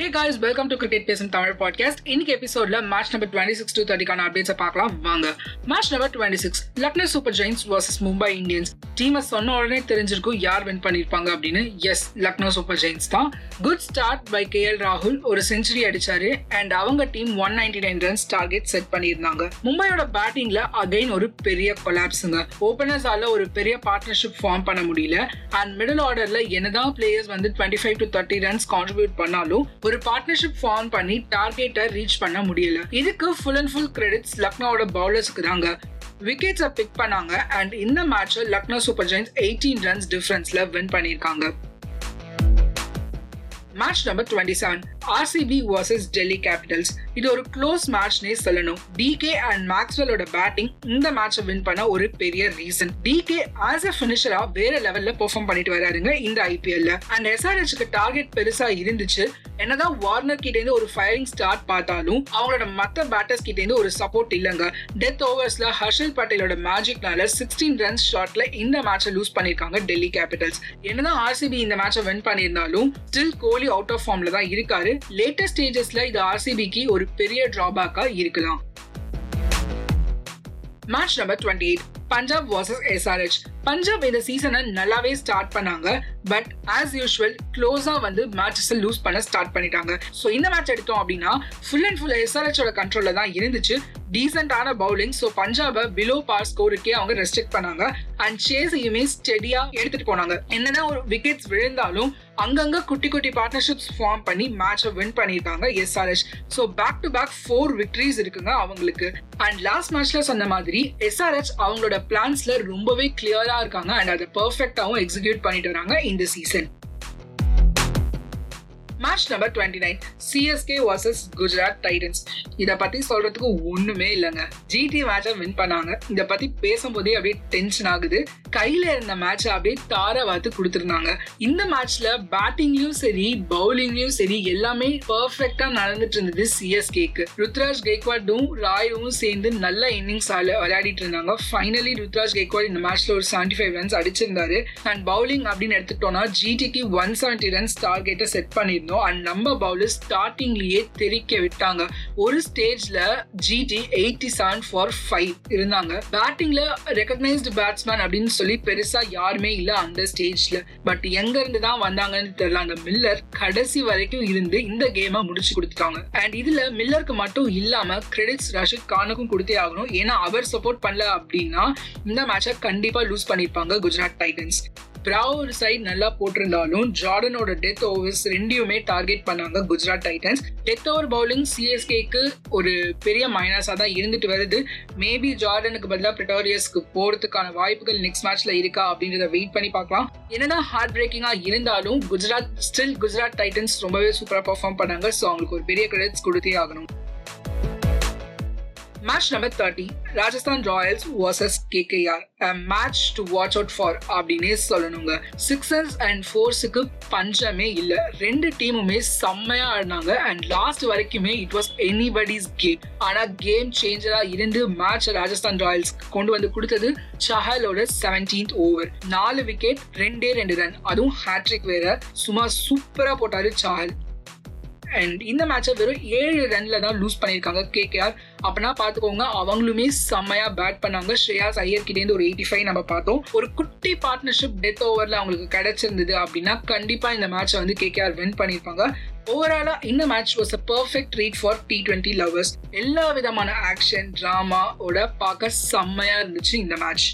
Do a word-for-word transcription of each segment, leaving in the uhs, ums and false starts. Hey guys, welcome to Cricket பேசும் Tamil podcast. இன்னைக்கு எபிசோட்ல மேட்ச் நம்பர் இருபத்தி ஆறு டு முப்பது கான அப்டேட்ஸ் பார்க்கலாம் வாங்க. மேட்ச் நம்பர் இருபத்தி ஆறு, Lucknow super Giants versus Mumbai Indians. Team சொன்ன உடனே தெரிஞ்சிருக்கும் யார் வின் பண்ணிருப்பாங்க அப்படின்னு. எஸ், லக்னோ சூப்பர் ஜெயின்ட்ஸ் தான். குட் ஸ்டார்ட் பை கேஎல் ராகுல், ஒரு செஞ்சுரி அடிச்சாரு அண்ட் அவங்க டீம் நூற்று தொண்ணூற்று ஒன்பது ரன்ஸ் டார்கெட் செட் பண்ணிருந்தாங்க. மும்பையோட பேட்டிங்ல அகைன் ஒரு பெரிய கொலாப்ஸ்ங்க. ஓபனர்ஸால ஒரு பெரிய பார்ட்னர்ஷிப் ஃபார்ம் பண்ண முடியல அண்ட் மிடில் ஆர்டர்ல என்னதான் பிளேயர்ஸ் வந்து இருபத்தி ஐந்து டு முப்பது ரன்ஸ் கான்ட்ரிபியூட் பண்ணாலும் ஒரு பார்ட்னர்ஷிப் ஃபார்ம் பண்ணி டார்கெட்டை ரீச் பண்ண முடியல. இதுக்கு ஃபுல் அண்ட் ஃபுல் கிரெடிட்ஸ் லக்னோவோட பவுலர்ஸ்க்கு தாங்க. விக்கெட்ஸை பிக் பண்ணாங்க அண்ட் இந்த மேட்சை லக்னோ சூப்பர் ஜெயின்ட்ஸ் பதினெட்டு ரன்ஸ் டிஃபரன்ஸ்ல வின் பண்ணியிருக்காங்க. மேட்ச் நம்பர் இருபத்தி ஏழு, ஆர்சிபி வர்சஸ் டெல்லி கேபிட்டல்ஸ். இது ஒரு க்ளோஸ் மேட்ச்னே சொல்லணும். டிகே அண்ட் மேக்ஸ்வெலோட பேட்டிங் இந்த மேட்சை வின் பண்ண ஒரு பெரிய ரீசன். டிகே ஆஸ் எ ஃபினிஷரா வேற லெவல்ல பெர்ஃபார்ம் பண்ணிட்டு வராருங்க இந்த ஐபிஎல்ல. அண்ட் எஸ்ஆர்ஹெச்க்கு டார்கெட் பெருசா இருந்துச்சு. என்னதான் வார்னர் கிட்ட இருந்து ஒரு ஃபயரிங் ஸ்டார்ட் பார்த்தாலும் அவங்களோட மற்ற பேட்டர்ஸ் கிட்ட இருந்து ஒரு சப்போர்ட் இல்லைங்க. டெத் ஓவர்ஸ்ல ஹர்ஷல் பட்டேலோட மேஜிக்னால பதினாறு ரன்ஸ் ஷாட்ல இந்த மேட்சை லூஸ் பண்ணிருக்காங்க டெல்லி கேபிட்டல்ஸ். என்னதான் ஆர்சிபி இந்த மேட்சை வின் பண்ணியிருந்தாலும் ஸ்டில் கோலி அவுட் ஆஃப் ஃபார்ம்ல தான் இருக்காரு. லேட்டஸ்ட் ஸ்டேஜஸ்ல இது ஆர்சிபிக்கு ஒரு பெரிய டிராபேக்கா இருக்கலாம். மேட்ச் நம்பர் இருபத்தி எட்டு, பஞ்சாப் வர்சஸ் எஸ்ஆர்ஹெச். பஞ்சாப் இந்த சீசனை நல்லாவே ஸ்டார்ட் பண்ணாங்க. பட் ஆஸ் யூஷுவல் க்ளோஸா வந்து மேட்சஸ் லூஸ் பண்ண ஸ்டார்ட் பண்ணிட்டாங்க. ஸோ இந்த மேட்ச் எடுத்தோம் அப்படின்னா ஃபுல் அண்ட் ஃபுல் எஸ்ஆர்ஹெச்சோட கண்ட்ரோல்ல தான் இருந்துச்சு. டீசென்டான பவுலிங். ஸோ பஞ்சாபை பிலோ பார் ஸ்கோருக்கே அவங்க ரெஸ்ட்ரிக்ட் பண்ணாங்க அண்ட் சேஸையுமே ஸ்டெடியா எடுத்துட்டு போனாங்க. என்னதான் ஒரு விக்கெட்ஸ் விழுந்தாலும் அங்கங்க குட்டி குட்டி பார்ட்னர்ஷிப்ஸ் ஃபார்ம் பண்ணி மேட்சை வின் பண்ணியிருக்காங்க SRH. So back to back four victories இருக்குங்க அவங்களுக்கு. அண்ட் லாஸ்ட் மேட்ச்ல சொன்ன மாதிரி எஸ்ஆர்ஹெச் அவங்களோட பிளான்ஸ்ல ரொம்பவே கிளியரா இருக்காங்க அண்ட் அதை பெர்ஃபெக்டாவும் எக்ஸிக்யூட் பண்ணிட்டு வராங்க இந்த சீசன். மேட்ச் நம்பர் இருபத்தி ஒன்பது, சிஎஸ்கே வர்சஸ் குஜராத் டைட்டன்ஸ். இதை பத்தி சொல்றதுக்கு ஒண்ணுமே இல்லைங்க. ஜிடி மேட்சை வின் பண்ணாங்க. இதை பத்தி பேசும்போதே அப்படியே டென்ஷன் ஆகுது. கையில இருந்த மேட்சை அப்படியே தார வாத்து கொடுத்துருந்தாங்க. இந்த மேட்ச்ல பேட்டிங்லயும் சரி பவுலிங்லயும் சரி எல்லாமே பர்ஃபெக்டா நடந்துட்டு இருந்தது சிஎஸ்கேக்கு. ருத்ராஜ் கெய்க்வாடும் ராயும் சேர்ந்து நல்ல இன்னிங்ஸ் விளையாடிட்டு இருந்தாங்க. ஃபைனலி ருத்ராஜ் கெய்க்வாட் இந்த மேட்ச்ல ஒரு செவன்டி ஃபைவ் ரன்ஸ் அடிச்சிருந்தாரு. அண்ட் பவுலிங் அப்படின்னு எடுத்துக்கிட்டோம்னா ஜிடிக்கு ஒன் செவன்டி ரன்ஸ் டார்கெட்டை செட் பண்ணிருந்தோம். And number bowlers startingலயே தெரிக்க விட்டாங்க. ஒரு ஸ்டேஜ்ல ஜிடி எண்பத்தி ஏழு for ஐந்து இருந்தாங்க. பேட்டிங்ல ரெகக்னைஸ்டு பேட்ஸ்மேன் அப்படின்னு சொல்லி பெருசா யாருமே இல்ல அந்த ஸ்டேஜ்ல. பட் எங்க இருந்து தான் வந்தாங்கன்னு தெரியல. அந்த மில்லர் கடைசி வரைக்கும் இருந்து இந்த கேமை முடிச்சு கொடுத்துட்டாங்க. அண்ட் இதுல மில்லருக்கு மட்டும் இல்லாம கிரெடிட்ஸ் ரஷித் கானுக்கும் கொடுத்தே ஆகணும். ஏன்னா அவர் சப்போர்ட் பண்ணல அப்படின்னா இந்த மேட்சை கண்டிப்பா லூஸ் பண்ணிருப்பாங்க குஜராத் டைட்டன்ஸ். பிராவோ ஒரு சைட் நல்லா போட்டிருந்தாலும் ஜார்டனோட டெத் ஓவர்ஸ் ரெண்டையுமே டார்கெட் பண்ணாங்க Gujarat Titans. Death over bowling சிஎஸ்கேக்கு ஒரு பெரிய மைனஸா தான் இருந்துட்டு வருது. மேபி ஜார்டனுக்கு பதிலாக பிரிட்டோரியஸ்க்கு போறதுக்கான வாய்ப்புகள் நெக்ஸ்ட் மேட்ச்ல இருக்கா அப்படின்றத வெயிட் பண்ணி பார்க்கலாம். என்னதான் ஹார்ட் பிரேக்கிங்கா இருந்தாலும் குஜராத் ஸ்டில் குஜராத் டைட்டன்ஸ் ரொம்பவே சூப்பரா பெர்ஃபார்ம் பண்ணாங்க. ஸோ அவங்களுக்கு ஒரு பெரிய கிரெடிட்ஸ் கொடுத்தே ஆகணும். மேட்ச் நம்பர் முப்பது, Rajasthan Royals versus KKR. A match to watch out for அப்படினே சொல்லணுங்க. சிக்ஸர்ஸ் அண்ட் ஃபோர்ஸுக்கு பஞ்சமே இல்ல. ரெண்டு டீமுமே செம்மையா ஆடினாங்க அண்ட் லாஸ்ட் வரைக்குமே இட் வாஸ் எனிபடிஸ் கேம். ஆனா கேம் சேஞ்சரா இருந்து மேட்ச் ராஜஸ்தான் ராயல்ஸ் கொண்டு வந்து கொடுத்தது சஹலோட பதினேழாவது ஓவர். நாலு விக்கெட் ரெண்டே ரெண்டு ரன். அதுவும் ஹேட்ரிக் வேற. சும்மா சூப்பரா போட்டாரு சஹல். அண்ட் இந்த மேட்சை வெறும் ஏழு ரன்ல தான் லூஸ் பண்ணியிருக்காங்க கேகேஆர். அப்படின்னா பார்த்துக்கோங்க அவங்களுமே செம்மையா பேட் பண்ணாங்க. ஸ்ரேயாஸ் ஐயர் கிட்டேருந்து ஒரு எயிட்டி ஃபைவ் நம்ம பார்த்தோம். ஒரு குட்டி பார்ட்னர்ஷிப் டெத் ஓவரில் அவங்களுக்கு கிடைச்சிருந்தது அப்படின்னா கண்டிப்பாக இந்த மேட்சை வந்து கேகேஆர் வின் பண்ணியிருப்பாங்க. ஓவராலா இந்த match was a perfect treat for T twenty lovers. எல்லா விதமான ஆக்ஷன் ட்ராமாவோட பார்க்க செம்மையா இருந்துச்சு இந்த மேட்ச்.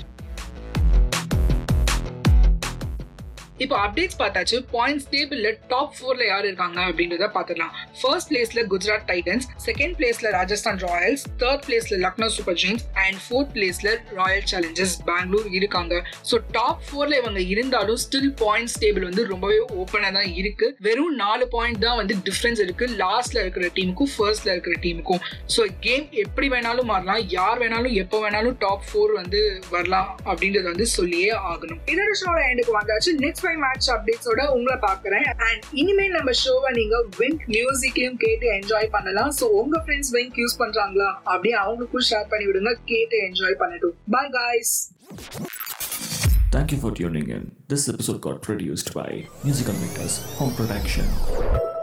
இப்போ அப்டேட்ஸ் பார்த்தாச்சு. பாயிண்ட்ஸ் டேபிள்ல டாப் நான்குல யார் இருக்காங்க அப்படின்றத பார்த்துடலாம். ஃபர்ஸ்ட் பிளேஸ்ல குஜராத் டைட்டன்ஸ், செகண்ட் பிளேஸ்ல ராஜஸ்தான் ராயல்ஸ், தேர்ட் பிளேஸ்ல Lucknow super Giants and fourth பிளேஸ்ல ராயல் சேலஞ்சர்ஸ் பெங்களூர் இருக்காங்க. ஸோ டாப் நான்குல இவங்க இருந்தாலும் ஸ்டில் பாயிண்ட்ஸ் டேபிள் வந்து ரொம்பவே ஓப்பனா தான் இருக்கு. வெறும் நாலு பாயிண்ட் தான் வந்து டிஃபரன்ஸ் இருக்கு லாஸ்ட்ல இருக்கிற டீமுக்கும் ஃபர்ஸ்ட்ல இருக்கிற டீமுக்கும். ஸோ கேம் எப்படி வேணாலும் மாறலாம். யார் வேணாலும் எப்போ வேணாலும் டாப் நான்கு வந்து வரலாம் அப்படின்றது வந்து சொல்லியே ஆகணும். இதோட ஷோட எண்டுக்கு வந்தாச்சு. நெக்ஸ்ட் மேட்ச் அப்டேட்ஸோட உங்களை பாக்குறேன். அண்ட் இனிமேல் நம்ம ஷோவை நீங்க விங்க் மியூசிக்கையும் கேட்டு என்ஜாய் பண்ணலாம். சோ உங்க ஃப்ரெண்ட்ஸ் விங்க் யூஸ் பண்றாங்களா அப்படியே அவங்களுக்கும் ஷேர் பண்ணி விடுங்க. கேட்டு என்ஜாய் பண்ணட்டும். Bye guys. Thank you for tuning in. This episode got produced by Musical Makers Home Production.